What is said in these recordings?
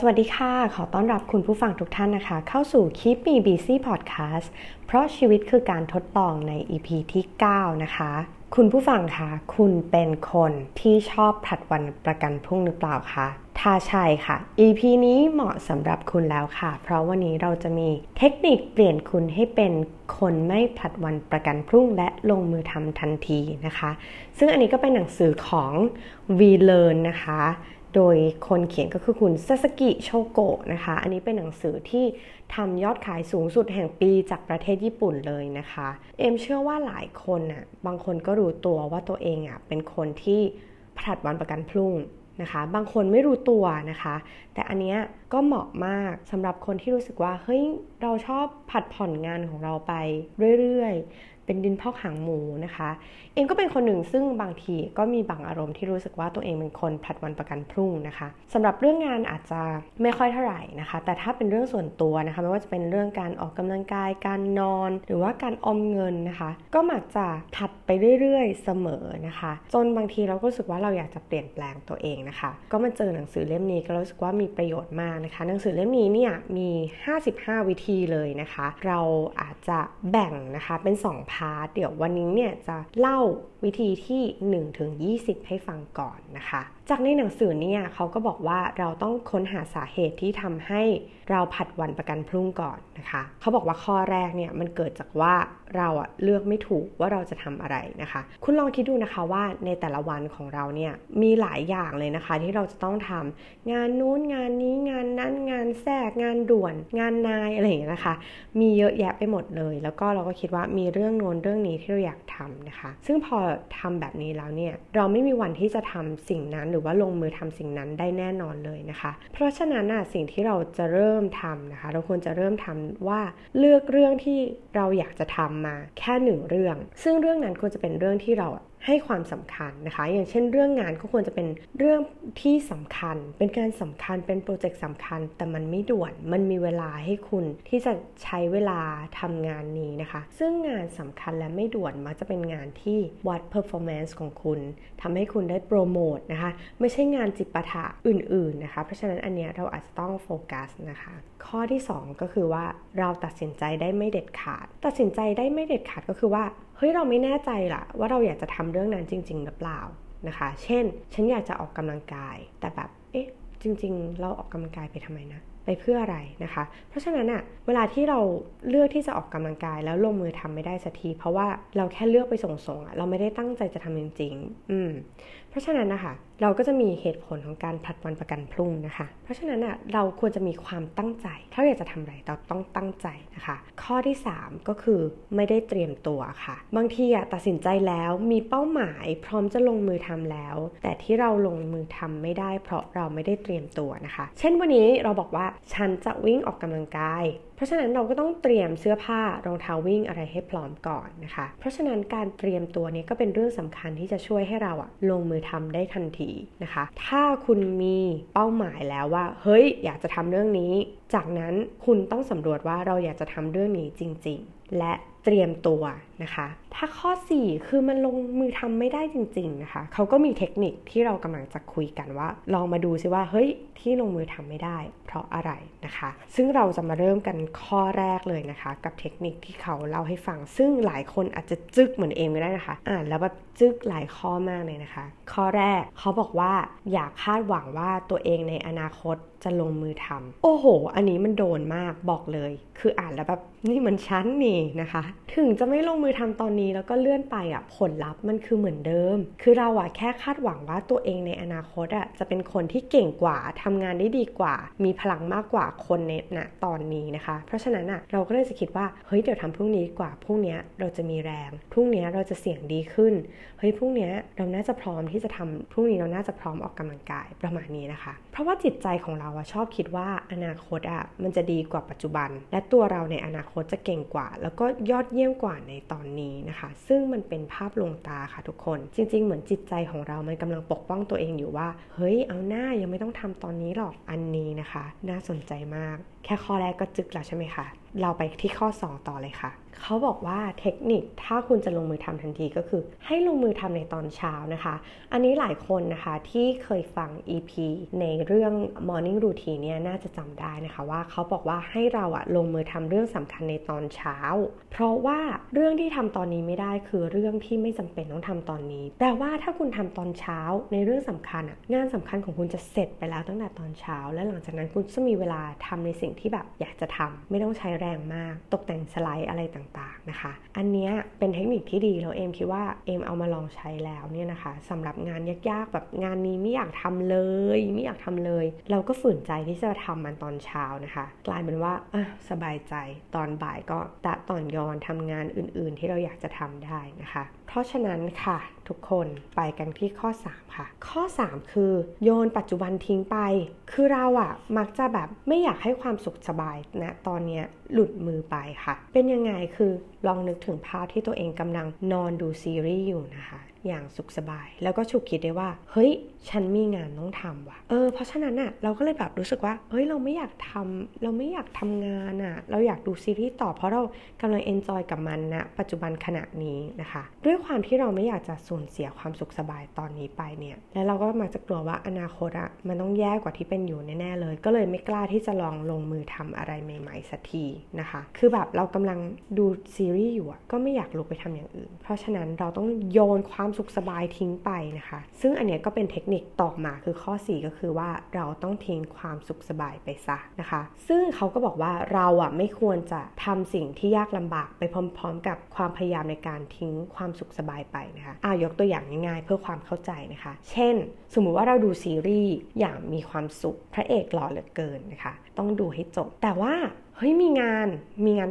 สวัสดีค่ะขอต้อนรับคุณผู้ฟังทุกท่านนะคะเข้าสู่ Keep Me Busy Podcast เพราะชีวิตคือการทดลองใน EP ที่ 9 นะคะคุณผู้ฟังคะคุณเป็นคนที่ชอบผลัดวันประกันพรุ่งหรือเปล่าคะถ้าใช่ค่ะ EP นี้เหมาะสำหรับคุณแล้วค่ะเพราะวันนี้เราจะมีเทคนิคเปลี่ยนคุณให้เป็นคนไม่ผลัดวันประกันพรุ่งและลงมือทำทันทีนะคะซึ่งอันนี้ก็เป็นหนังสือของ We Learn นะคะโดยคนเขียนก็คือคุณซาซากิโชโกะนะคะอันนี้เป็นหนังสือที่ทำยอดขายสูงสุดแห่งปีจากประเทศญี่ปุ่นเลยนะคะเอมเชื่อว่าหลายคนน่ะบางคนก็รู้ตัวว่าตัวเองอ่ะเป็นคนที่ผลัดวันประกันพรุ่งนะคะบางคนไม่รู้ตัวนะคะแต่อันเนี้ยก็เหมาะมากสำหรับคนที่รู้สึกว่าเฮ้ยเราชอบผัดผ่อนงานของเราไปเรื่อยๆเป็นดินพอกหางหมูนะคะเองก็เป็นคนหนึ่งซึ่งบางทีก็มีบางอารมณ์ที่รู้สึกว่าตัวเองเป็นคนผลัดวันประกันพรุ่งนะคะสำหรับเรื่องงานอาจจะไม่ค่อยเท่าไหร่นะคะแต่ถ้าเป็นเรื่องส่วนตัวนะคะไม่ว่าจะเป็นเรื่องการออกกำลังกายการนอนหรือว่าการออมเงินนะคะก็มักจะผัดไปเรื่อยๆเสมอนะคะจนบางทีเราก็รู้สึกว่าเราอยากจะเปลี่ยนแปลงตัวเองนะคะก็มาเจอหนังสือเล่มนี้ก็รู้สึกว่ามีประโยชน์มากนะคะหนังสือเล่มนี้เนี่ยมี55วิธีเลยนะคะเราอาจจะแบ่งนะคะเป็น2พาร์ทเดี๋ยววันนี้เนี่ยจะเล่าวิธีที่1ถึง20ให้ฟังก่อนนะคะจากในหนังสือเนี่ยเขาก็บอกว่าเราต้องค้นหาสาเหตุที่ทำให้เราผัดวันประกันพรุ่งก่อนนะคะเขาบอกว่าข้อแรกเนี่ยมันเกิดจากว่าเราอะเลือกไม่ถูกว่าเราจะทำอะไรนะคะคุณลองคิดดูนะคะว่าในแต่ละวันของเราเนี่ยมีหลายอย่างเลยนะคะที่เราจะต้องทำงานนู้นงานนี้งานนั้นงานแทรกงานด่วนงานนายอะไรอย่างเงี้ยนะคะมีเยอะแยะไปหมดเลยแล้วก็เราก็คิดว่ามีเรื่องโน้นเรื่องนี้ที่เราอยากทำนะคะซึ่งพอทำแบบนี้แล้วเนี่ยเราไม่มีวันที่จะทำสิ่งนั้นหรือว่าลงมือทำสิ่งนั้นได้แน่นอนเลยนะคะเพราะฉะนั้นสิ่งที่เราจะเริ่มทำนะคะเราควรจะเริ่มทำว่าเลือกเรื่องที่เราอยากจะทำมาแค่หนึ่งเรื่องซึ่งเรื่องนั้นควรจะเป็นเรื่องที่เราให้ความสำคัญนะคะอย่างเช่นเรื่องงานก็ควรจะเป็นเรื่องที่สำคัญเป็นการสำคัญเป็นโปรเจกต์สำคัญแต่มันไม่ด่วนมันมีเวลาให้คุณที่จะใช้เวลาทำงานนี้นะคะซึ่งงานสำคัญและไม่ด่วนมักจะเป็นงานที่วัด performance ของคุณทำให้คุณได้โปรโมทนะคะไม่ใช่งานจิปาถะอื่นๆนะคะเพราะฉะนั้นอันเนี้ยเราอาจจะต้องโฟกัสนะคะข้อที่2ก็คือว่าเราตัดสินใจได้ไม่เด็ดขาดตัดสินใจได้ไม่เด็ดขาดก็คือว่าเฮ้ยเราไม่แน่ใจล่ะว่าเราอยากจะทำเรื่องนั้นจริงๆหรือเปล่านะคะเช่นฉันอยากจะออกกำลังกายแต่แบบจริงๆเราออกกำลังกายไปทำไมนะไปเพื่ออะไรนะคะเพราะฉะนั้นอ่ะเวลาที่เราเลือกที่จะออกกำลังกายแล้วลงมือทำไม่ได้สักทีเพราะว่าเราแค่เลือกไปส่งเราไม่ได้ตั้งใจจะทำจริงๆเพราะฉะนั้นนะคะเราก็จะมีเหตุผลของการผลัดวันประกันพรุ่งนะคะเพราะฉะนั้นอ่ะเราควรจะมีความตั้งใจถ้าอยากจะทำอะไรเราต้องตั้งใจนะคะข้อที่3ก็คือไม่ได้เตรียมตัวค่ะบางทีอ่ะตัดสินใจแล้วมีเป้าหมายพร้อมจะลงมือทำแล้วแต่ที่เราลงมือทำไม่ได้เพราะเราไม่ได้เตรียมตัวนะคะเช่นวันนี้เราบอกว่าฉันจะวิ่งออกกำลังกายเพราะฉะนั้นเราก็ต้องเตรียมเสื้อผ้ารองเท้าวิ่งอะไรให้พร้อมก่อนนะคะเพราะฉะนั้นการเตรียมตัวนี้ก็เป็นเรื่องสำคัญที่จะช่วยให้เราอะลงมือทำได้ทันทีนะคะถ้าคุณมีเป้าหมายแล้วว่าเฮ้ยอยากจะทำเรื่องนี้จากนั้นคุณต้องสำรวจว่าเราอยากจะทำเรื่องนี้จริงๆและเตรียมตัวนะคะถ้าข้อ4คือมันลงมือทำไม่ได้จริงๆนะคะเขาก็มีเทคนิคที่เรากำลังจะคุยกันว่าลองมาดูซิว่าเฮ้ยที่ลงมือทำไม่ได้เพราะอะไรนะคะซึ่งเราจะมาเริ่มกันข้อแรกเลยนะคะกับเทคนิคที่เขาเล่าให้ฟังซึ่งหลายคนอาจจะจึกเหมือนเอมก็ได้นะคะอ่านแล้วแบบจึกหลายข้อมากเลยนะคะข้อแรกเขาบอกว่าอย่าคาดหวังว่าตัวเองในอนาคตจะลงมือทำโอ้โหอันนี้มันโดนมากบอกเลยคืออ่านแล้วแบบนี่มันชั้นนี่นะคะถึงจะไม่ลงมือทำตอนนี้แล้วก็เลื่อนไปอ่ะผลลัพธ์มันคือเหมือนเดิมคือเราอ่ะแค่คาดหวังว่าตัวเองในอนาคตอ่ะจะเป็นคนที่เก่งกว่าทำงานได้ดีกว่ามีพลังมากกว่าคนในณตอนนี้นะคะเพราะฉะนั้นอ่ะเราก็เลยจะคิดว่าเฮ้ยเดี๋ยวทำพรุ่งนี้ดีกว่าพรุ่งนี้เราจะมีแรงพรุ่งนี้เราจะเสียงดีขึ้นเฮ้ยพรุ่งนี้เราน่าจะพร้อมที่จะทำพรุ่งนี้เราน่าจะพร้อมออกกำลังกายประมาณนี้นะคะเพราะว่าจิตใจของเราชอบคิดว่าอนาคตอ่ะมันจะดีกว่าปัจจุบันและตัวเราในอนาคตจะเก่งกว่าแล้วก็ยอดเยี่ยมกว่าในตอนนี้นะคะซึ่งมันเป็นภาพลวงตาค่ะทุกคนจริงๆเหมือนจิตใจของเรามันกำลังปกป้องตัวเองอยู่ว่าเฮ้ยเอาหน้ายังไม่ต้องทำตอนนี้หรอกอันนี้นะคะน่าสนใจมากแค่ข้อแรกก็จึกแล้วใช่ไหมคะเราไปที่ข้อ2ต่อเลยค่ะ เขาบอกว่าเทคนิคถ้าคุณจะลงมือทำทันทีก็คือให้ลงมือทำในตอนเช้านะคะอันนี้หลายคนนะคะที่เคยฟัง EP ในเรื่อง Morning Routine เนี่ยน่าจะจำได้นะคะว่าเขาบอกว่าให้เราลงมือทำเรื่องสำคัญในตอนเช้าเพราะว่าเรื่องที่ทำตอนนี้ไม่ได้คือเรื่องที่ไม่จำเป็นต้องทำตอนนี้แต่ว่าถ้าคุณทำตอนเช้าในเรื่องสำคัญงานสำคัญของคุณจะเสร็จไปแล้วตั้งแต่ตอนเช้าและหลังจากนั้นคุณจะมีเวลาทำในสิ่งที่แบบอยากจะทำไม่ต้องใช้แรงมากตกแต่งสไลด์อะไรต่างๆนะคะอันนี้เป็นเทคนิคที่ดีแล้วเอมคิดว่าเอมเอามาลองใช้แล้วเนี่ยนะคะสำหรับงานยากๆแบบงานนี้ไม่อยากทำเลยเราก็ฝืนใจที่จะทำมันตอนเช้านะคะกลายเป็นว่าสบายใจตอนบ่ายก็ตะต่อนยอนทำงานอื่นๆที่เราอยากจะทำได้นะคะเพราะฉะนั้นค่ะทุกคนไปกันที่ข้อ3ค่ะข้อ3คือโยนปัจจุบันทิ้งไปคือเรามักจะแบบไม่อยากให้ความสุขสบายนะตอนนี้หลุดมือไปค่ะเป็นยังไงคือลองนึกถึงภาพที่ตัวเองกำลังนอนดูซีรีส์อยู่นะคะอย่างสุขสบายแล้วก็ฉุกคิดได้ว่าเฮ้ยฉันมีงานต้องทำว่ะเพราะฉะนั้นเราก็เลยแบบรู้สึกว่าเฮ้ยเราไม่อยากทำงานเราอยากดูซีรีส์ต่อเพราะเรากำลังเอนจอยกับมันนะปัจจุบันขณะนี้นะคะด้วยความที่เราไม่อยากจะสูญเสียความสุขสบายตอนนี้ไปเนี่ยแล้วเราก็มักจะกลัวว่าอนาคตมันต้องแย่กว่าที่เป็นอยู่แน่ๆเลยก็เลยไม่กล้าที่จะลองลงมือทำอะไรใหม่ๆสักทีนะคะคือแบบเรากำลังดูซีรีส์อยู่ก็ไม่อยากลุกไปทำอย่างอื่นเพราะฉะนั้นเราต้องโยนความสุขสบายทิ้งไปนะคะซึ่งอันนี้ก็เป็นเทคนิคต่อมาคือข้อ4ก็คือว่าเราต้องทิ้งความสุขสบายไปซะนะคะซึ่งเขาก็บอกว่าเราไม่ควรจะทำสิ่งที่ยากลำบากไปพร้อมๆกับความพยายามในการทิ้งความสุขสบายไปนะคะยกตัวอย่างง่ายๆเพื่อความเข้าใจนะคะเช่นสมมุติว่าเราดูซีรีส์อย่างมีความสุขพระเอกหล่อเหลือเกินนะคะต้องดูให้จบแต่ว่าเฮ้ยมีงาน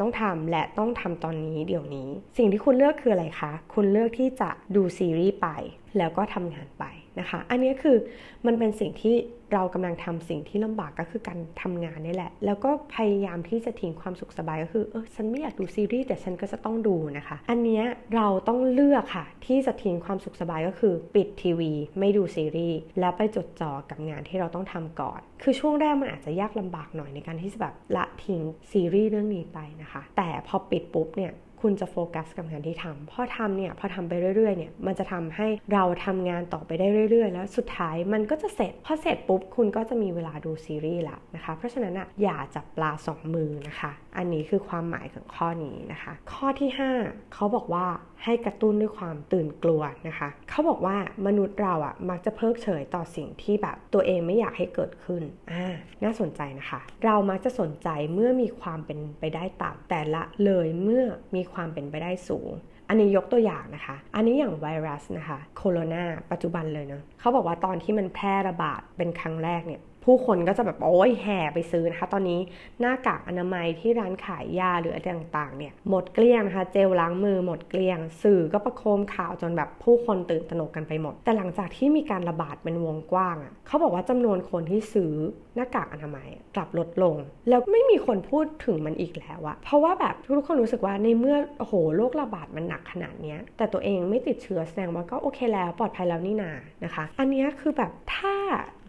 ต้องทำและต้องทำตอนนี้เดี๋ยวนี้สิ่งที่คุณเลือกคืออะไรคะคุณเลือกที่จะดูซีรีส์ไปแล้วก็ทำงานไปนะคะอันนี้คือมันเป็นสิ่งที่เรากำลังทำสิ่งที่ลำบากก็คือการทำงานนี่แหละแล้วก็พยายามที่จะทิ้งความสุขสบายก็คือฉันไม่อยากดูซีรีส์แต่ฉันก็จะต้องดูนะคะอันนี้เราต้องเลือกค่ะที่จะทิ้งความสุขสบายก็คือปิดทีวีไม่ดูซีรีส์แล้วไปจดจ่อกับงานที่เราต้องทำก่อนคือช่วงแรกมันอาจจะยากลำบากหน่อยในการที่จะแบบละทิ้งซีรีส์เรื่องนี้ไปนะคะแต่พอปิดปุ๊บเนี่ยคุณจะโฟกัสกับงานที่ทำพอทำไปเรื่อยๆเนี่ยมันจะทำให้เราทำงานต่อไปได้เรื่อยๆแล้วสุดท้ายมันก็จะเสร็จพอเสร็จปุ๊บคุณก็จะมีเวลาดูซีรีส์ละนะคะเพราะฉะนั้นอย่าจับปลาสองมือนะคะอันนี้คือความหมายของข้อนี้นะคะข้อที่5เขาบอกว่าให้กระตุ้นด้วยความตื่นกลัวนะคะเขาบอกว่ามนุษย์เรามักจะเพิกเฉยต่อสิ่งที่แบบตัวเองไม่อยากให้เกิดขึ้นน่าสนใจนะคะเรามักจะสนใจเมื่อมีความเป็นไปได้ต่ำแต่ละเลยเมื่อมีความเป็นไปได้สูงอันนี้ยกตัวอย่างนะคะอันนี้อย่างไวรัสนะคะโคโรนาปัจจุบันเลยเนาะเขาบอกว่าตอนที่มันแพร่ระบาดเป็นครั้งแรกเนี่ยผู้คนก็จะแบบโอ้ยแห่ไปซื้อนะคะตอนนี้หน้ากากอนามัยที่ร้านขายยาหรืออะไรต่างๆเนี่ยหมดเกลี้ยงนะคะเจลล้างมือหมดเกลี้ยงสื่อก็ประโคมข่าวจนแบบผู้คนตื่นตระหนกกันไปหมดแต่หลังจากที่มีการระบาดเป็นวงกว้างเขาบอกว่าจำนวนคนที่ซื้อหน้ากากอนามัยกลับลดลงแล้วไม่มีคนพูดถึงมันอีกแล้วเพราะว่าแบบทุกคนรู้สึกว่าในเมื่อโอ้โหโรคระบาดมันหนักขนาดนี้แต่ตัวเองไม่ติดเชื้อแสดงว่าก็โอเคแล้วปลอดภัยแล้วนี่นานะคะอันนี้คือแบบถ้า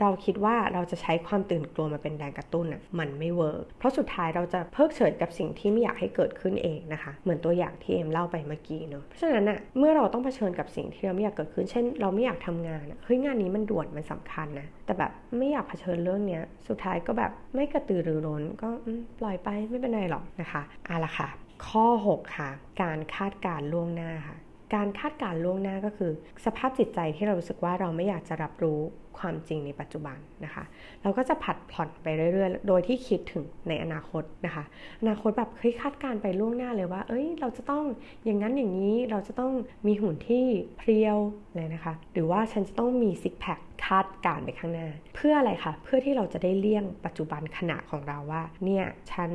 เราคิดว่าเราจะใช้ความตื่นกลัวมาเป็นแรงกระตุ้นมันไม่เวิร์กเพราะสุดท้ายเราจะเพิกเฉยกับสิ่งที่ไม่อยากให้เกิดขึ้นเองนะคะเหมือนตัวอย่างที่เอมเล่าไปเมื่อกี้เนาะเพราะฉะนั้นเมื่อเราต้องเผชิญกับสิ่งที่เราไม่อยากเกิดขึ้นเช่นเราไม่อยากทำงานเฮ้ยงานนี้มันด่วนมันสำคัญนะแต่แบบไม่อยากเผชิญเรื่องนี้สุดท้ายก็แบบไม่กระตือรือร้นก็ปล่อยไปไม่เป็นไรหรอกนะคะล่ะค่ะข้อ6ค่ะการคาดการณ์ล่วงหน้าค่ะการคาดการณ์ล่วงหน้าก็คือสภาพจิตใจที่เรารู้สึกว่าเราไม่อยากจะรับรู้ความจริงในปัจจุบันนะคะเราก็จะผัดผ่อนไปเรื่อยๆโดยที่คิดถึงในอนาคตนะคะอนาคตแบบเคยคาดการณ์ไปล่วงหน้าเลยว่าเราจะต้องอย่างนั้นอย่างนี้เราจะต้องมีหุ่นที่เพรียวเลยนะคะหรือว่าฉันจะต้องมีซิกแพคคาดการณ์ไปข้างหน้าเพื่ออะไรคะเพื่อที่เราจะได้เลี่ยงปัจจุบันขณะของเราว่าเนี่ยฉัน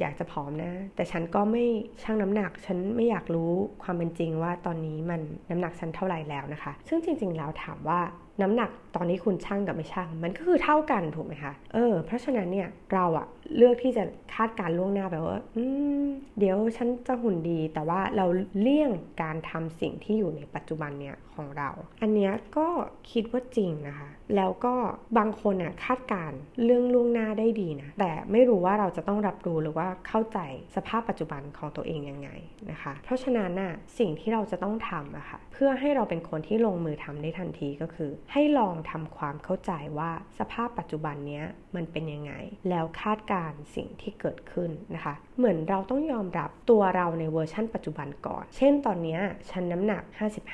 อยากจะผอมนะแต่ฉันก็ไม่ชั่งน้ำหนักฉันไม่อยากรู้ความเป็นจริงว่าตอนนี้มันน้ำหนักฉันเท่าไหร่แล้วนะคะซึ่งจริงๆแล้วถามว่าน้ำหนักตอนนี้ ที่คุณชั่งกับไม่ชั่งมันก็คือเท่ากันถูกไหมคะเพราะฉะนั้นเนี่ยเราอะเลือกที่จะคาดการล่วงหน้าแบบว่าเดี๋ยวฉันจะหุ่นดีแต่ว่าเราเลี่ยงการทำสิ่งที่อยู่ในปัจจุบันเนี่ยของเราอันเนี้ยก็คิดว่าจริงนะคะแล้วก็บางคนเนี่ยคาดการเรื่องล่วงหน้าได้ดีนะแต่ไม่รู้ว่าเราจะต้องรับรู้หรือว่าเข้าใจสภาพปัจจุบันของตัวเองยังไงนะคะเพราะฉะนั้นน่ะสิ่งที่เราจะต้องทำนะคะเพื่อให้เราเป็นคนที่ลงมือทำได้ทันทีก็คือให้ลองทำความเข้าใจว่าสภาพปัจจุบันเนี้ยมันเป็นยังไงแล้วคาดการสิ่งที่เกิดขึ้นนะคะเหมือนเราต้องยอมรับตัวเราในเวอร์ชั่นปัจจุบันก่อนเช่นตอนนี้ฉันน้ำหนัก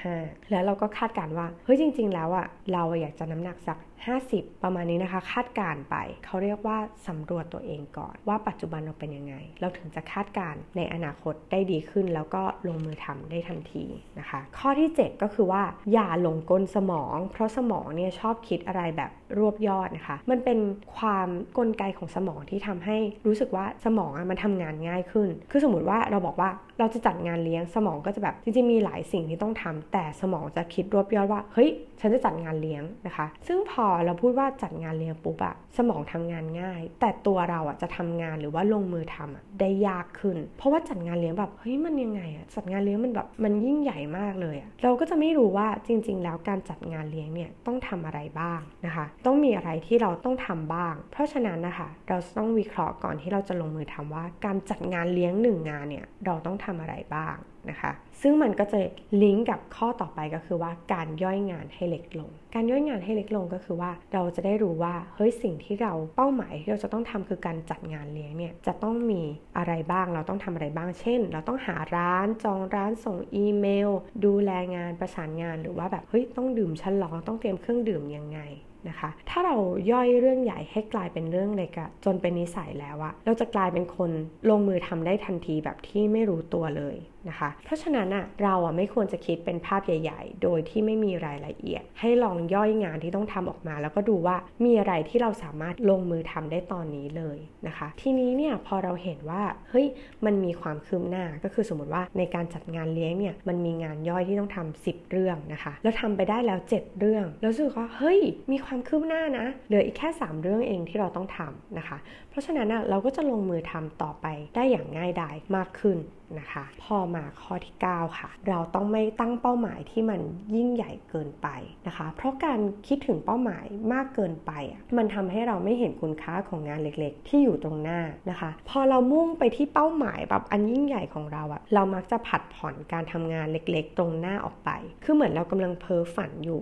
55แล้วเราก็คาดการว่าเฮ้ยจริงๆแล้วอ่ะเราอยากจะน้ำหนักสัก50ประมาณนี้นะคะคาดการไปเขาเรียกว่าสำรวจตัวเองก่อนว่าปัจจุบันเราเป็นยังไงเราถึงจะคาดการในอนาคตได้ดีขึ้นแล้วก็ลงมือทำได้ทันทีนะคะข้อที่7ก็คือว่าอย่าหลงกลสมองเพราะสมองเนี่ยชอบคิดอะไรแบบรวบยอดนะคะมันเป็นความกลไกของสมองที่ทำให้รู้สึกว่าสมองมันทำงานง่ายขึ้นคือสมมติว่าเราบอกว่าเราจะจัดงานเลี้ยงสมองก็จะแบบจริงๆมีหลายสิ่งที่ต้องทำแต่สมองจะคิดรวบยอดว่าเฮ้ยฉันจะจัดงานเลี้ยงนะคะซึ่งพอเราพูดว่าจัดงานเลี้ยงปุ๊บอะสมองทำงานง่ายแต่ตัวเราอะจะทำงานหรือว่าลงมือทำได้ยากขึ้นเพราะว่าจัดงานเลี้ยงแบบเฮ้ยมันยังไงอะจัดงานเลี้ยงมันแบบมันยิ่งใหญ่มากเลยอะเราก็จะไม่รู้ว่าจริงๆแล้วการจัดงานเลี้ยงเนี่ยต้องทำอะไรบ้างนะคะต้องมีอะไรที่เราต้องทำบ้างเพราะฉะนั้นนะคะเราต้องวิเคราะห์ก่อนที่เราจะลงมือทำว่าการจัดงานเลี้ยง1 งานเนี่ยเราต้องทำอะไรบ้างนะคะซึ่งมันก็จะลิงก์กับข้อต่อไปก็คือว่าการย่อยงานให้เล็กลงการย่อยงานให้เล็กลงก็คือว่าเราจะได้รู้ว่าเฮ้ยสิ่งที่เราเป้าหมายที่เราจะต้องทำคือการจัดงานเลี้ยงเนี่ยจะต้องมีอะไรบ้างเราต้องทำอะไรบ้างเช่นเราต้องหาร้านจองร้านส่งอีเมลดูแลงานประสานงานหรือว่าแบบเฮ้ยต้องดื่มฉลองต้องเตรียมเครื่องดื่มยังไงนะคะถ้าเราย่อยเรื่องใหญ่ให้กลายเป็นเรื่องเล็กจนเป็นนิสัยแล้วอะเราจะกลายเป็นคนลงมือทำได้ทันทีแบบที่ไม่รู้ตัวเลยนะคะเพราะฉะนั้นอะเราอะไม่ควรจะคิดเป็นภาพใหญ่ๆโดยที่ไม่มีรายละเอียดให้ลองย่อยงานที่ต้องทำออกมาแล้วก็ดูว่ามีอะไรที่เราสามารถลงมือทำได้ตอนนี้เลยนะคะทีนี้เนี่ยพอเราเห็นว่าเฮ้ยมันมีความคืบหน้าก็คือสมมติว่าในการจัดงานเลี้ยงเนี่ยมันมีงานย่อยที่ต้องทำ10 เรื่องนะคะแล้วทำไปได้แล้ว7 เรื่องแล้วรู้สึกว่าเฮ้ยมีความคืบหน้านะเหลืออีกแค่3 เรื่องเองที่เราต้องทำนะคะเพราะฉะนั้นเราก็จะลงมือทำต่อไปได้อย่างง่ายดายมากขึ้นนะคะพอมาข้อที่9ค่ะเราต้องไม่ตั้งเป้าหมายที่มันยิ่งใหญ่เกินไปนะคะเพราะการคิดถึงเป้าหมายมากเกินไปมันทำให้เราไม่เห็นคุณค่าของงานเล็กๆที่อยู่ตรงหน้านะคะพอเรามุ่งไปที่เป้าหมายแบบอันยิ่งใหญ่ของเราเรามักจะผัดผ่อนการทำงานเล็กๆตรงหน้าออกไปคือเหมือนเรากำลังเพ้อฝันอยู่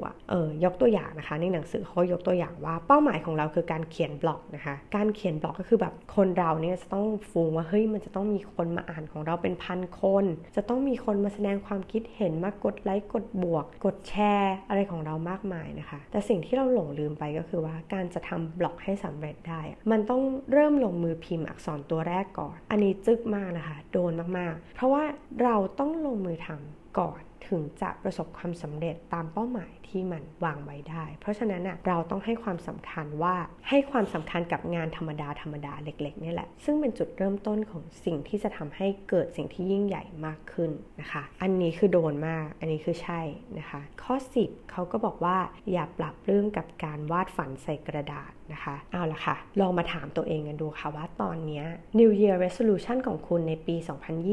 ยกตัวอย่างนะคะในหนังสือเขายกตัวอย่างว่าเป้าหมายของเราคือการเขียนบล็อกนะคะการเขียนบล็อกก็คือแบบคนเราเนี่ยจะต้องฟูงว่าเฮ้ยมันจะต้องมีคนมาอ่านของเราเป็น1,000 คนจะต้องมีคนมาแสดงความคิดเห็นมากดไลค์กดบวกกดแชร์อะไรของเรามากมายนะคะแต่สิ่งที่เราหลงลืมไปก็คือว่าการจะทำบล็อกให้สำเร็จได้มันต้องเริ่มลงมือพิมพ์อักษรตัวแรกก่อนอันนี้จึ๊กมากนะคะโดนมากๆเพราะว่าเราต้องลงมือทำก่อนถึงจะประสบความสำเร็จตามเป้าหมายที่มันวางไว้ได้เพราะฉะนั้นเราต้องให้ความสำคัญว่าให้ความสำคัญกับงานธรรมดาเล็กๆนี่แหละซึ่งเป็นจุดเริ่มต้นของสิ่งที่จะทำให้เกิดสิ่งที่ยิ่งใหญ่มากขึ้นนะคะอันนี้คือโดนมากอันนี้คือใช่นะคะข้อ10เขาก็บอกว่าอย่าปรับเรื่องกับการวาดฝันใส่กระดาษนะคะเอาล่ะค่ะลองมาถามตัวเองกันดูค่ะว่าตอนนี้ New Year Resolution ของคุณในปี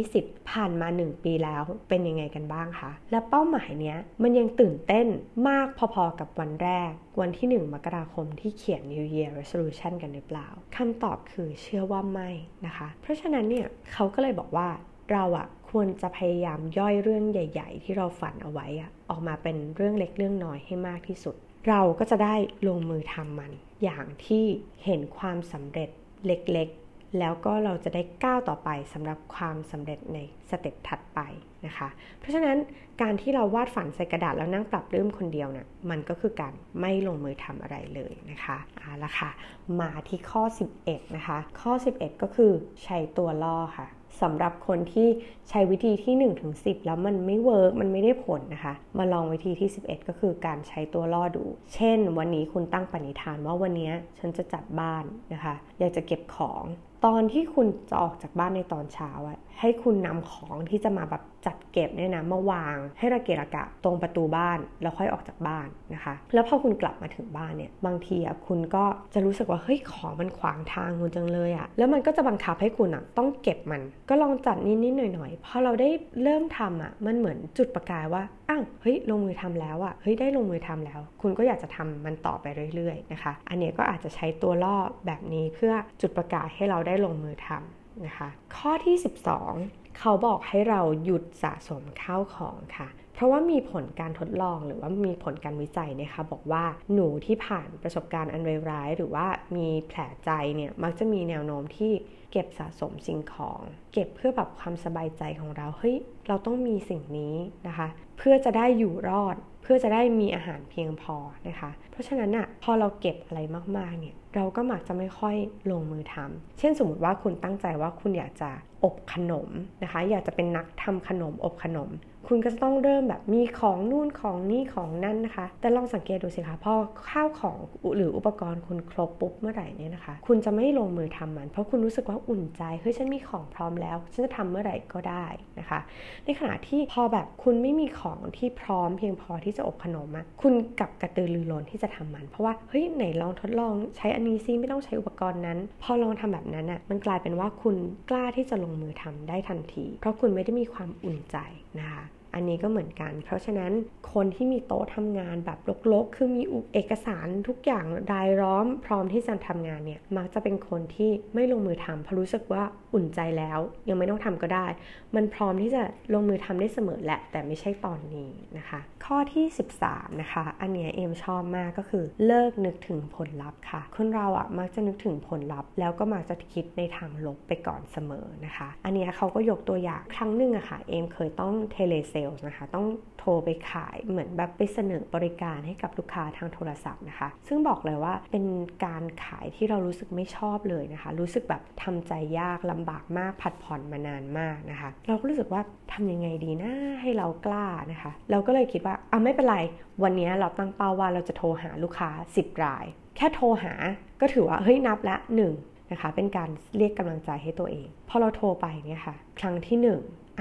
2020 ผ่านมา1 ปีแล้วเป็นยังไงกันบ้างคะและเป้าหมายเนี้ยมันยังตื่นเต้นมากพอๆกับวันแรกวันที่1มกราคมที่เขียน New Year Resolution กันหรือเปล่าคำตอบคือเชื่อว่าไม่นะคะเพราะฉะนั้นเนี่ยเขาก็เลยบอกว่าเราควรจะพยายามย่อยเรื่องใหญ่ๆที่เราฝันเอาไว้ออกมาเป็นเรื่องเล็กเรื่องน้อยให้มากที่สุดเราก็จะได้ลงมือทำมันอย่างที่เห็นความสำเร็จเล็กๆแล้วก็เราจะได้ก้าวต่อไปสำหรับความสำเร็จในสเต็ปถัดไปนะคะเพราะฉะนั้นการที่เราวาดฝันใส่กระดาษแล้วนั่งปรับรื้มคนเดียวเนี่ยมันก็คือการไม่ลงมือทำอะไรเลยนะคะเอาละค่ะมาที่ข้อ11นะคะข้อ11ก็คือใช้ตัวล่อค่ะสำหรับคนที่ใช้วิธีที่ 1-10 แล้วมันไม่เวิร์กมันไม่ได้ผลนะคะมาลองวิธีที่ 11 ก็คือการใช้ตัวล่อดูเช่นวันนี้คุณตั้งปณิธานว่าวันนี้ฉันจะจัดบ้านนะคะอยากจะเก็บของตอนที่คุณจะออกจากบ้านในตอนเช้าให้คุณนำของที่จะมาแบบ จัดเก็บเนี่ยนะมาวางให้ระเกะระกะตรงประตูบ้านแล้วค่อยออกจากบ้านนะคะแล้วพอคุณกลับมาถึงบ้านเนี่ยบางทีคุณก็จะรู้สึกว่าเฮ้ยของมันขวางทางคุณจังเลยอ่ะแล้วมันก็จะบังคับให้คุณอ่ะต้องเก็บมันก็ลองจัดนิดๆหน่อยๆพอเราได้เริ่มทำอ่ะมันเหมือนจุดประกายว่าอ้าวเฮ้ยลงมือทำแล้วอ่ะเฮ้ยได้ลงมือทำแล้วคุณก็อยากจะทำมันต่อไปเรื่อยๆนะคะอันนี้ก็อาจจะใช้ตัวล่อแบบนี้เพื่อจุดประกายให้เราได้ลงมือทำนะคะข้อที่12เขาบอกให้เราหยุดสะสมข้าวของค่ะเพราะว่ามีผลการทดลองหรือว่ามีผลการวิจัยนะคะบอกว่าหนูที่ผ่านประสบการณ์อันเลวร้ายหรือว่ามีแผลใจเนี่ยมักจะมีแนวโน้มที่เก็บสะสมสิ่งของเก็บเพื่อแบบความสบายใจของเราเฮ้ยเราต้องมีสิ่งนี้นะคะเพื่อจะได้อยู่รอดเพื่อจะได้มีอาหารเพียงพอนะคะเพราะฉะนั้นอะพอเราเก็บอะไรมากๆเนี่ยเราก็มักจะไม่ค่อยลงมือทำเช่นสมมติว่าคุณตั้งใจว่าคุณอยากจะอบขนมนะคะอยากจะเป็นนักทำขนมอบขนมคุณก็จะต้องเริ่มแบบมีของนู่นของนี่ของนั่นนะคะแต่ลองสังเกตดูสิคะพอข้าวของหรืออุปกรณ์คุณครบปุ๊บเมื่อไหร่เนี่ยนะคะคุณจะไม่ลงมือทำมันเพราะคุณรู้สึกว่าอุ่นใจเฮ้ยฉันมีของพร้อมแล้วฉันจะทำเมื่อไหร่ก็ได้นะคะในขณะที่พอแบบคุณไม่มีของที่พร้อมเพียงพอที่จะอบขนมอะคุณกลับกระตือรือร้นที่จะทำมันเพราะว่าเฮ้ยไหนลองทดลองใช้อันนี้ซิไม่ต้องใช้อุปกรณ์นั้นพอลองทำแบบนั้นอะมันกลายเป็นว่าคุณกล้าที่จะลงมือทำได้ทันทีเพราะคุณไม่ได้มีความอุ่นใจนะคะอันนี้ก็เหมือนกันเพราะฉะนั้นคนที่มีโต๊ะทำงานแบบรกๆคือมีเอกสารทุกอย่างรายล้อมพร้อมที่จะทำงานเนี่ยมักจะเป็นคนที่ไม่ลงมือทำเพราะรู้สึกว่าอุ่นใจแล้วยังไม่ต้องทำก็ได้มันพร้อมที่จะลงมือทำได้เสมอแหละแต่ไม่ใช่ตอนนี้นะคะข้อที่13นะคะอันเนี้ยเอมชอบมากก็คือเลิกนึกถึงผลลัพธ์ค่ะคนเราอ่ะมักจะนึกถึงผลลัพธ์แล้วก็มักจะคิดในทางลบไปก่อนเสมอนะคะอันเนี้ยเขาก็ยกตัวอย่างครั้งนึงอะค่ะเอมเคยต้องเทเลเซลนะคะต้องโทรไปขายเหมือนแบบไปเสนอบริการให้กับลูกค้าทางโทรศัพท์นะคะซึ่งบอกเลยว่าเป็นการขายที่เรารู้สึกไม่ชอบเลยนะคะรู้สึกแบบทำใจยากลำบากมากผัดผ่อนมานานมากนะคะเราก็รู้สึกว่าทำยังไงดีนะให้เรากล้านะคะเราก็เลยคิดว่าเอาไม่เป็นไรวันนี้เราตั้งเป้าว่าเราจะโทรหาลูกค้า10รายแค่โทรหาก็ถือว่าเฮ้ยนับละ1นะคะเป็นการเรียกกำลังใจให้ตัวเองพอเราโทรไปเนี่ยค่ะครั้งที่1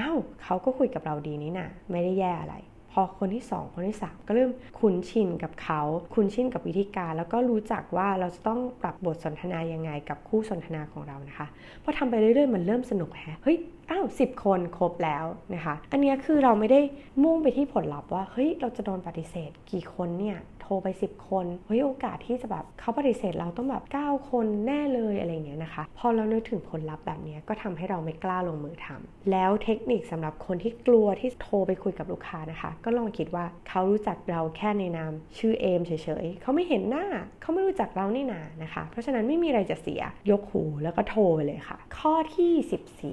อ้าวเขาก็คุยกับเราดีนี่นะไม่ได้แย่อะไรพอคนที่2คนที่3ก็เริ่มคุ้นชินกับเขาคุ้นชินกับวิธีการแล้วก็รู้จักว่าเราจะต้องปรับบทสนทนายังไงกับคู่สนทนาของเรานะคะพอทำไปเรื่อยๆมันเริ่มสนุกแฮะเฮ้ยอ้าว10คนครบแล้วนะคะอันนี้คือเราไม่ได้มุ่งไปที่ผลลัพธ์ว่าเฮ้ยเราจะโดนปฏิเสธกี่คนเนี่ยโทรไป10คนเฮ้ยโอกาสที่จะแบบเขาปฏิเสธเราต้องแบบ9คนแน่เลยอะไรเงี้ยนะคะพอเรานึกถึงผลลัพธ์แบบนี้ก็ทำให้เราไม่กล้าลงมือทำแล้วเทคนิคสำหรับคนที่กลัวที่โทรไปคุยกับลูกค้านะคะก็ลองคิดว่าเขารู้จักเราแค่ในนามชื่อเอมเฉยๆเขาไม่เห็นหน้าเขาไม่รู้จักเรานี่นานะคะเพราะฉะนั้นไม่มีอะไรจะเสียยกหูแล้วก็โทรไปเลยค่ะข้อที่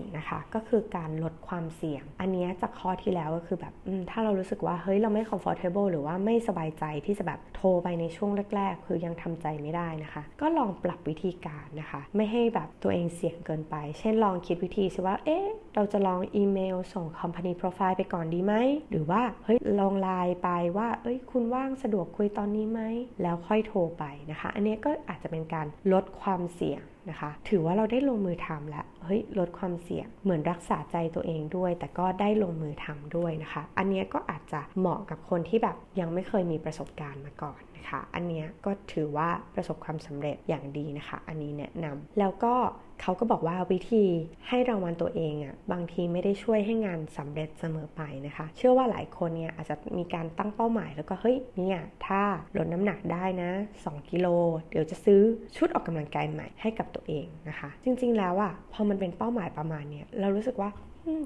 14นะคะก็คือการลดความเสี่ยงอันนี้จากข้อที่แล้วก็คือแบบถ้าเรารู้สึกว่าเฮ้ยเราไม่ comfortable หรือว่าไม่สบายใจที่จะแบบโทรไปในช่วงแรกๆคือยังทำใจไม่ได้นะคะก็ลองปรับวิธีการนะคะไม่ให้แบบตัวเองเสี่ยงเกินไปเช่นลองคิดวิธีซิว่าเอ๊ะเราจะลองอีเมลส่ง company profile ไปก่อนดีไหมหรือว่าเฮ้ยลองไลน์ไปว่าเอ้ยคุณว่างสะดวกคุยตอนนี้ไหมแล้วค่อยโทรไปนะคะอันนี้ก็อาจจะเป็นการลดความเสี่ยงนะคะถือว่าเราได้ลงมือทำแล้วเฮ้ยลดความเสี่ยงเหมือนรักษาใจตัวเองด้วยแต่ก็ได้ลงมือทำด้วยนะคะอันนี้ก็อาจจะเหมาะกับคนที่แบบยังไม่เคยมีประสบการณ์มาก่อนนะคะอันนี้ก็ถือว่าประสบความสำเร็จอย่างดีนะคะอันนี้แนะนำแล้วก็เขาก็บอกว่าวิธีให้รางวัลตัวเองอ่ะบางทีไม่ได้ช่วยให้งานสำเร็จเสมอไปนะคะเชื่อว่าหลายคนเนี่ยอาจจะมีการตั้งเป้าหมายแล้วก็เฮ้ยเนี่ยถ้าลดน้ำหนักได้นะ2กิโลเดี๋ยวจะซื้อชุดออกกำลังกายใหม่ให้กับตัวเองนะคะจริงๆแล้วอ่ะพอมันเป็นเป้าหมายประมาณเนี้ยเรารู้สึกว่า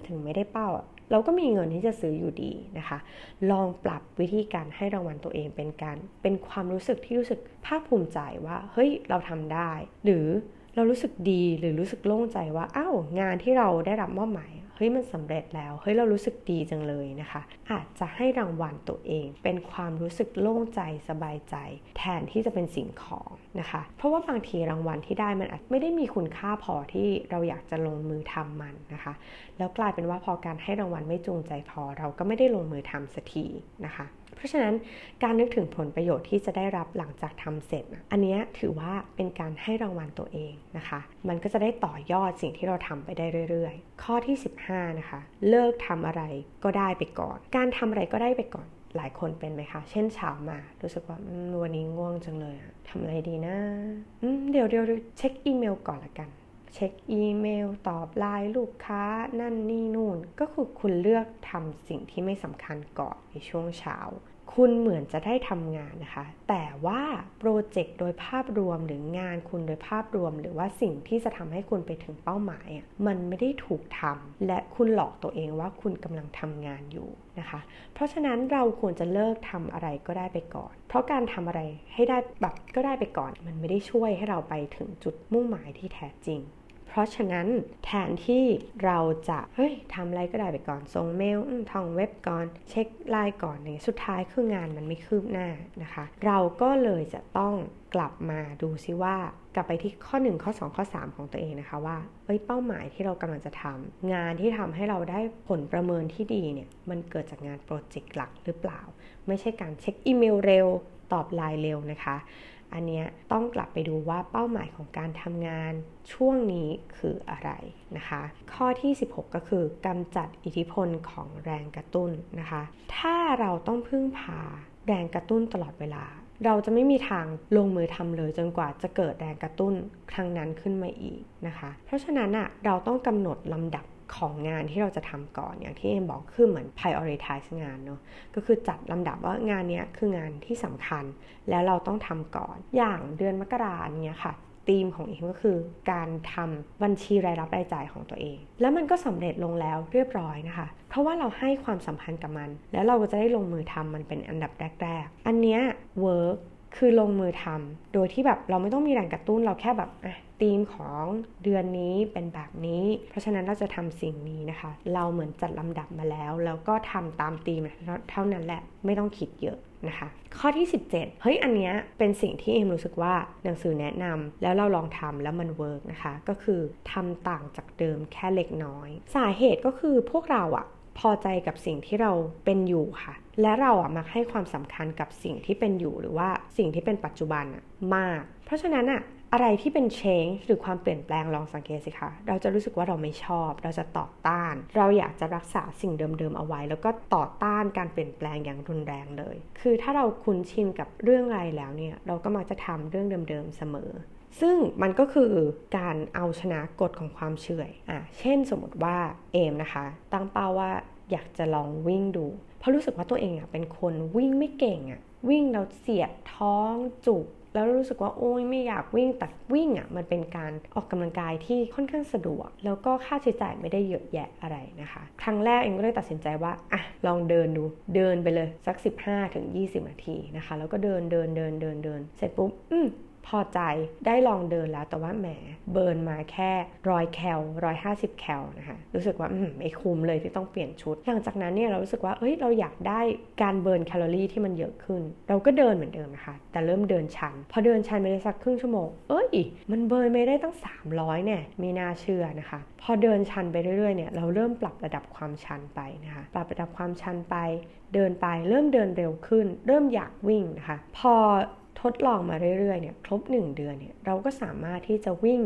ถึงไม่ได้เป้าอ่ะเราก็มีเงินที่จะซื้ออยู่ดีนะคะลองปรับวิธีการให้รางวัลตัวเองเป็นความรู้สึกที่รู้สึกภาคภูมิใจว่าเฮ้ยเราทำได้หรือเรารู้สึกดีหรือรู้สึกโล่งใจว่าอ้าวงานที่เราได้รับมอบหมายเฮ้ยมันสำเร็จแล้วเฮ้ยเรารู้สึกดีจังเลยนะคะอาจจะให้รางวัลตัวเองเป็นความรู้สึกโล่งใจสบายใจแทนที่จะเป็นสิ่งของนะคะเพราะว่าบางทีรางวัลที่ได้มันอาจไม่ได้มีคุณค่าพอที่เราอยากจะลงมือทำมันนะคะแล้วกลายเป็นว่าพอการให้รางวัลไม่จูงใจพอเราก็ไม่ได้ลงมือทำสักทีนะคะเพราะฉะนั้นการนึกถึงผลประโยชน์ที่จะได้รับหลังจากทำเสร็จอันนี้ถือว่าเป็นการให้รางวัลตัวเองนะคะมันก็จะได้ต่อยอดสิ่งที่เราทำไปได้เรื่อยๆข้อที่15 5นะคะเลิกทำอะไรก็ได้ไปก่อนการทำอะไรก็ได้ไปก่อนหลายคนเป็นไหมคะเช่นเช้ามารู้สึกว่าวันนี้ง่วงจังเลยทำอะไรดีนะเดี๋ยวเช็คอีเมลก่อนละกันเช็คอีเมลตอบไลน์ลูกค้านั่นนี่นู่นก็คือคุณเลือกทำสิ่งที่ไม่สำคัญก่อนในช่วงเช้าคุณเหมือนจะได้ทำงานนะคะแต่ว่าโปรเจกต์โดยภาพรวมหรืองานคุณโดยภาพรวมหรือว่าสิ่งที่จะทำให้คุณไปถึงเป้าหมายมันไม่ได้ถูกทำและคุณหลอกตัวเองว่าคุณกำลังทำงานอยู่นะคะเพราะฉะนั้นเราควรจะเลิกทำอะไรก็ได้ไปก่อนเพราะการทำอะไรให้ได้แบบก็ได้ไปก่อนมันไม่ได้ช่วยให้เราไปถึงจุดมุ่งหมายที่แท้จริงเพราะฉะนั้นแทนที่เราจะทำอะไรก็ได้ไปก่อนส่งเมลท่องเว็บก่อนเช็คไลน์ก่อนเนี่ยสุดท้ายคืองานมันไม่คืบหน้านะคะเราก็เลยจะต้องกลับมาดูซิว่ากลับไปที่ข้อ1ข้อ2ข้อ3ของตัวเองนะคะว่าเป้าหมายที่เรากำลังจะทำงานที่ทำให้เราได้ผลประเมินที่ดีเนี่ยมันเกิดจากงานโปรเจกต์หลักหรือเปล่าไม่ใช่การเช็คอีเมลเร็วตอบไลน์เร็วนะคะอันนี้ต้องกลับไปดูว่าเป้าหมายของการทำงานช่วงนี้คืออะไรนะคะข้อที่16ก็คือกำจัดอิทธิพลของแรงกระตุ้นนะคะถ้าเราต้องพึ่งพาแรงกระตุ้นตลอดเวลาเราจะไม่มีทางลงมือทำเลยจนกว่าจะเกิดแรงกระตุ้นครั้งนั้นขึ้นมาอีกนะคะเพราะฉะนั้นอ่ะเราต้องกำหนดลำดับของงานที่เราจะทำก่อนอย่างที่เอ็มบอกคือเหมือน prioritize งานเนาะก็คือจัดลำดับว่างานนี้คืองานที่สำคัญแล้วเราต้องทำก่อนอย่างเดือนมกราเนี้ยค่ะธีมของเอ็มก็คือการทำบัญชีรายรับรายจ่ายของตัวเองแล้วมันก็สำเร็จลงแล้วเรียบร้อยนะคะเพราะว่าเราให้ความสำคัญกับมันแล้วเราก็จะได้ลงมือทำมันเป็นอันดับแรกๆอันเนี้ย work คือลงมือทำโดยที่แบบเราไม่ต้องมีแรงกระตุ้นเราแค่แบบธีมของเดือนนี้เป็นแบบนี้เพราะฉะนั้นเราจะทำสิ่งนี้นะคะเราเหมือนจัดลำดับมาแล้วแล้วก็ทำตามธีมเท่านั้นแหละไม่ต้องคิดเยอะนะคะข้อที่17อันเนี้ยเป็นสิ่งที่เอ็มรู้สึกว่าหนังสือแนะนำแล้วเราลองทำแล้วมันเวิร์กนะคะก็คือทำต่างจากเดิมแค่เล็กน้อยสาเหตุก็คือพวกเราพอใจกับสิ่งที่เราเป็นอยู่ค่ะและเรามักให้ความสำคัญกับสิ่งที่เป็นอยู่หรือว่าสิ่งที่เป็นปัจจุบันมากเพราะฉะนั้นอะไรที่เป็น change หรือความเปลี่ยนแปลงลองสังเกตสิคะเราจะรู้สึกว่าเราไม่ชอบเราจะต่อต้านเราอยากจะรักษาสิ่งเดิมๆเอาไว้แล้วก็ต่อต้านการเปลี่ยนแปลงอย่างรุนแรงเลยคือถ้าเราคุ้นชินกับเรื่องอะไรแล้วเนี่ยเราก็มักจะทำเรื่องเดิมๆเสมอซึ่งมันก็คือการเอาชนะกฎของความเฉื่อยเช่นสมมติว่าเอมนะคะตั้งเป้าว่าอยากจะลองวิ่งดูเพราะรู้สึกว่าตัวเองเป็นคนวิ่งไม่เก่งวิ่งแล้วเสียดท้องจุกแล้วรู้สึกว่าโอ๊ยไม่อยากวิ่งแต่วิ่งมันเป็นการออกกำลังกายที่ค่อนข้างสะดวกแล้วก็ค่าใช้จ่ายไม่ได้เยอะแยะอะไรนะคะครั้งแรกเองก็เลยตัดสินใจว่าลองเดินดูเดินไปเลยสัก 15-20 นาทีนะคะแล้วก็เดินเสร็จปุ๊บพอใจได้ลองเดินแล้วแต่ว่าแหมเบิร์นมาแค่100 แคล 150 แคลนะคะรู้สึกว่าไม่คุ้มเลยที่ต้องเปลี่ยนชุดหลังจากนั้นเนี่ยเรารู้สึกว่าเราอยากได้การเบิร์นแคลอรี่ที่มันเยอะขึ้นเราก็เดินเหมือนเดิมนะคะแต่เริ่มเดินชันพอเดินชันไปได้สักครึ่งชั่วโมงมันเบิร์นไปได้ตั้ง300เนี่ยไม่น่าเชื่อนะคะพอเดินชันไปเรื่อยๆเนี่ยเราเริ่มปรับระดับความชันไปนะคะปรับระดับความชันไปเดินไปเริ่มเดินเร็วขึ้นเริ่มอยากวิ่งนะคะพอทดลองมาเรื่อยๆเนี่ยครบ1เดือนเนี่ยเราก็สามารถที่จะวิ่ง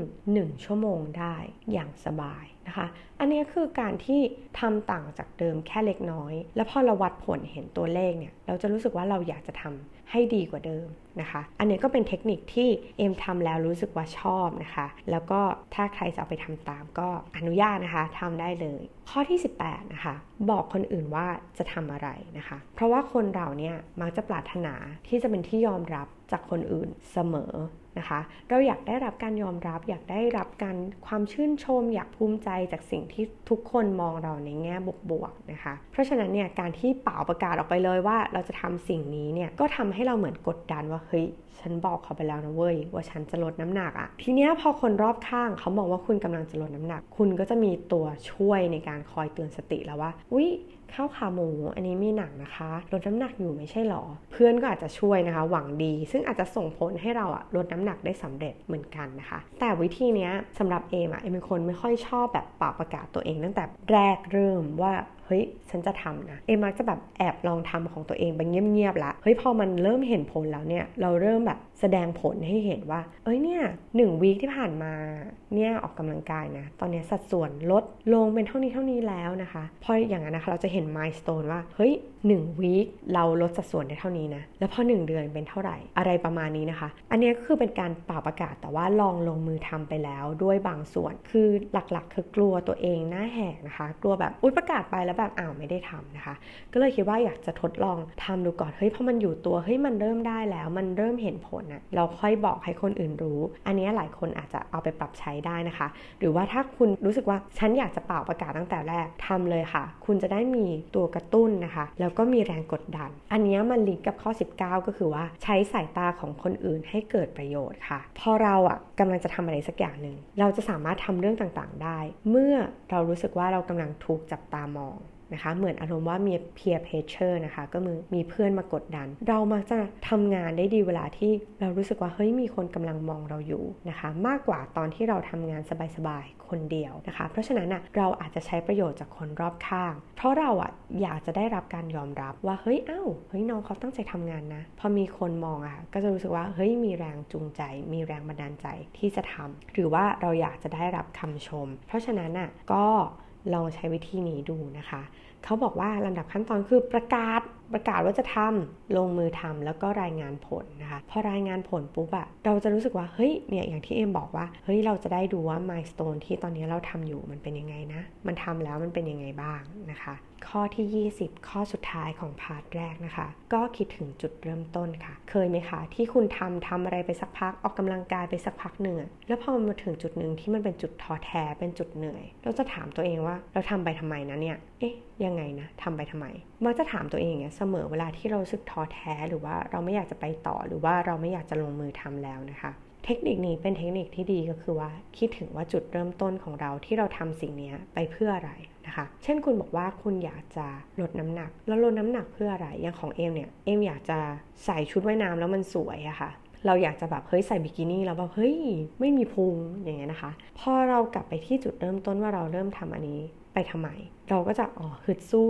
1ชั่วโมงได้อย่างสบายนะคะอันนี้คือการที่ทำต่างจากเดิมแค่เล็กน้อยแล้วพอเราวัดผลเห็นตัวเลขเนี่ยเราจะรู้สึกว่าเราอยากจะทำให้ดีกว่าเดิมนะคะอันนี้ก็เป็นเทคนิคที่เอมทำแล้วรู้สึกว่าชอบนะคะแล้วก็ถ้าใครจะเอาไปทำตามก็อนุญาตนะคะทำได้เลยข้อที่18นะคะบอกคนอื่นว่าจะทำอะไรนะคะเพราะว่าคนเราเนี่ยมักจะปรารถนาที่จะเป็นที่ยอมรับจากคนอื่นเสมอนะคะเราอยากได้รับการยอมรับอยากได้รับการความชื่นชมอยากภูมิใจจากสิ่งที่ทุกคนมองเราในแง่บวกๆนะคะเพราะฉะนั้นเนี่ยการที่เป่าประกาศออกไปเลยว่าเราจะทำสิ่งนี้เนี่ยก็ทำให้เราเหมือนกดดันว่าเฮ้ยฉันบอกเขาไปแล้วนะเว้ยว่าฉันจะลดน้ำหนักทีเนี้ยพอคนรอบข้างเขามองว่าคุณกำลังจะลดน้ำหนักคุณก็จะมีตัวช่วยในการคอยเตือนสติแล้วว่าอุ๊ยข้าวขาหมูอันนี้มีหนังนะคะลดน้ำหนักอยู่ไม่ใช่หรอเพื่อนก็อาจจะช่วยนะคะหวังดีซึ่งอาจจะส่งผลให้เราลดน้ำหนักได้สำเร็จเหมือนกันนะคะแต่วิธีนี้สำหรับเอมเป็นคนไม่ค่อยชอบแบบปรับประกาศตัวเองตั้งแต่แรกเริ่มว่า เฮ้ยฉันจะทำนะเอมักจะแบบแอบลองทำของตัวเองไปเงียบๆละเฮ้ยพอมันเริ่มเห็นผลแล้วเนี่ยเราเริ่มแบบแสดงผลให้เห็นว่าเอ้ยเนี่ย1 วีคที่ผ่านมาเนี่ยออกกำลังกายนะตอนนี้สัดส่วนลดลงเป็นเท่านี้แล้วนะคะพออย่างนั้นนะคะเราจะเห็นมายสโตนว่าเฮ้ย1 วีคเราลดสัดส่วนได้เท่านี้นะแล้วพอ1 เดือนเป็นเท่าไหร่อะไรประมาณนี้นะคะอันนี้ก็คือเป็นการปรับอากาศแต่ว่าลองลงมือทำไปแล้วด้วยบางส่วนคือหลักๆคือกลัวตัวเองหน้าแหกนะคะกลัวแบบอุ๊ยประกาศไปแล้วแบบอ้าวไม่ได้ทำนะคะก็เลยคิดว่าอยากจะทดลองทำดูก่อนเฮ้ยเพราะมันอยู่ตัวเฮ้ยมันเริ่มได้แล้วมันเริ่มเห็นผลนะเราค่อยบอกให้คนอื่นรู้อันนี้หลายคนอาจจะเอาไปปรับใช้ได้นะคะหรือว่าถ้าคุณรู้สึกว่าฉันอยากจะเป่าประกาศตั้งแต่แรกทำเลยค่ะคุณจะได้มีตัวกระตุ้นนะคะแล้วก็มีแรงกดดันอันนี้มันลิงก์กับข้อ19ก็คือว่าใช้สายตาของคนอื่นให้เกิดประโยชน์ค่ะพอเรากำลังจะทำอะไรสักอย่างหนึ่งเราจะสามารถทำเรื่องต่างๆได้เมื่อเรารู้สึกว่าเรากำลังถูกจับตามองนะคะเหมือนอารมณ์ว่ามี peer pressure นะคะก็มีเพื่อนมากดดันเรามักจะทำงานได้ดีเวลาที่เรารู้สึกว่าเฮ้ยมีคนกำลังมองเราอยู่นะคะมากกว่าตอนที่เราทำงานสบายๆคนเดียวนะคะเพราะฉะนั้นเราอาจจะใช้ประโยชน์จากคนรอบข้างเพราะเราอยากจะได้รับการยอมรับว่าเฮ้ยเอ้าเฮ้ยน้องเขาตั้งใจทำงานนะพอมีคนมองก็จะรู้สึกว่าเฮ้ยมีแรงจูงใจมีแรงบันดาลใจที่จะทำหรือว่าเราอยากจะได้รับคำชมเพราะฉะนั้นก็ลองใช้วิธีนี้ดูนะคะเขาบอกว่าลำดับขั้นตอนคือประกาศว่าจะทำลงมือทำแล้วก็รายงานผลนะคะพอรายงานผลปุ๊บเราจะรู้สึกว่าเฮ้ยเนี่ยอย่างที่เอ็มบอกว่าเฮ้ยเราจะได้ดูว่า milestone ที่ตอนนี้เราทำอยู่มันเป็นยังไงนะมันทำแล้วมันเป็นยังไงบ้างนะคะข้อที่20ข้อสุดท้ายของพาร์ทแรกนะคะก็คิดถึงจุดเริ่มต้นค่ะเคยไหมคะที่คุณทำอะไรไปสักพักออกกำลังกายไปสักพักหนึ่งแล้วพอมาถึงจุดหนึ่งที่มันเป็นจุดท้อแท้เป็นจุดเหนื่อยเราจะถามตัวเองว่าเราทำไปทำไมนะเนี่ยเอ๊ะยังไงนะทำไปทำไมมักจะถามตัวเองเสมอเวลาที่เรารู้สึกท้อแท้หรือว่าเราไม่อยากจะไปต่อหรือว่าเราไม่อยากจะลงมือทำแล้วนะคะเทคนิคนี้เป็นเทคนิคที่ดีก็คือว่าคิดถึงว่าจุดเริ่มต้นของเราที่เราทำสิ่งนี้ไปเพื่ออะไรนะคะเช่นคุณบอกว่าคุณอยากจะลดน้ำหนักแล้วลดน้ำหนักเพื่ออะไรอย่างของเอมเนี่ยเอมอยากจะใส่ชุดว่ายน้ำแล้วมันสวยค่ะเราอยากจะแบบเฮ้ยใส่บิกินี่แล้วแบบเฮ้ยไม่มีพุงอย่างเงี้ยนะคะพอเรากลับไปที่จุดเริ่มต้นว่าเราเริ่มทำอันนี้ไปทำไมเราก็จะฮึดสู้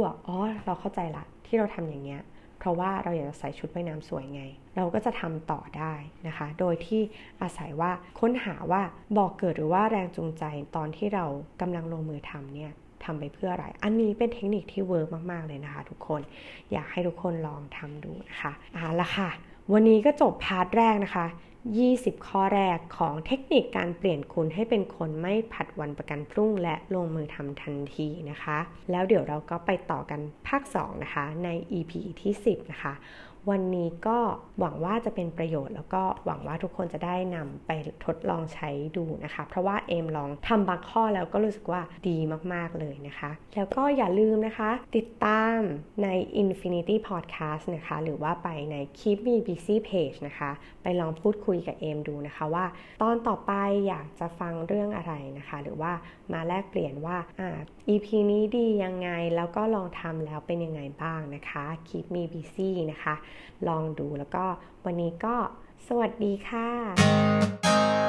เราเข้าใจละที่เราทำอย่างเงี้ยเพราะว่าเราอยากจะใส่ชุดว่ายน้ำสวยไงเราก็จะทำต่อได้นะคะโดยที่อาศัยว่าค้นหาว่าบ่อเกิดหรือว่าแรงจูงใจตอนที่เรากำลังลงมือทำเนี่ยทำไปเพื่ออะไรอันนี้เป็นเทคนิคที่เวิร์กมากๆเลยนะคะทุกคนอยากให้ทุกคนลองทำดูนะคะละค่ะวันนี้ก็จบพาร์ทแรกนะคะ20ข้อแรกของเทคนิคการเปลี่ยนคุณให้เป็นคนไม่ผัดวันประกันพรุ่งและลงมือทำทันทีนะคะแล้วเดี๋ยวเราก็ไปต่อกันภาค2นะคะใน EP ที่10นะคะวันนี้ก็หวังว่าจะเป็นประโยชน์แล้วก็หวังว่าทุกคนจะได้นำไปทดลองใช้ดูนะคะเพราะว่าเอมลองทำบางข้อแล้วก็รู้สึกว่าดีมากๆเลยนะคะแล้วก็อย่าลืมนะคะติดตามใน Infinity Podcast นะคะหรือว่าไปใน Keep Me Busy Page นะคะไปลองพูดคุยกับเอมดูนะคะว่าตอนต่อไปอยากจะฟังเรื่องอะไรนะคะหรือว่ามาแลกเปลี่ยนว่าEP นี้ดียังไงแล้วก็ลองทำแล้วเป็นยังไงบ้างนะคะ Keep Me Busy นะคะลองดูแล้วก็วันนี้ก็สวัสดีค่ะ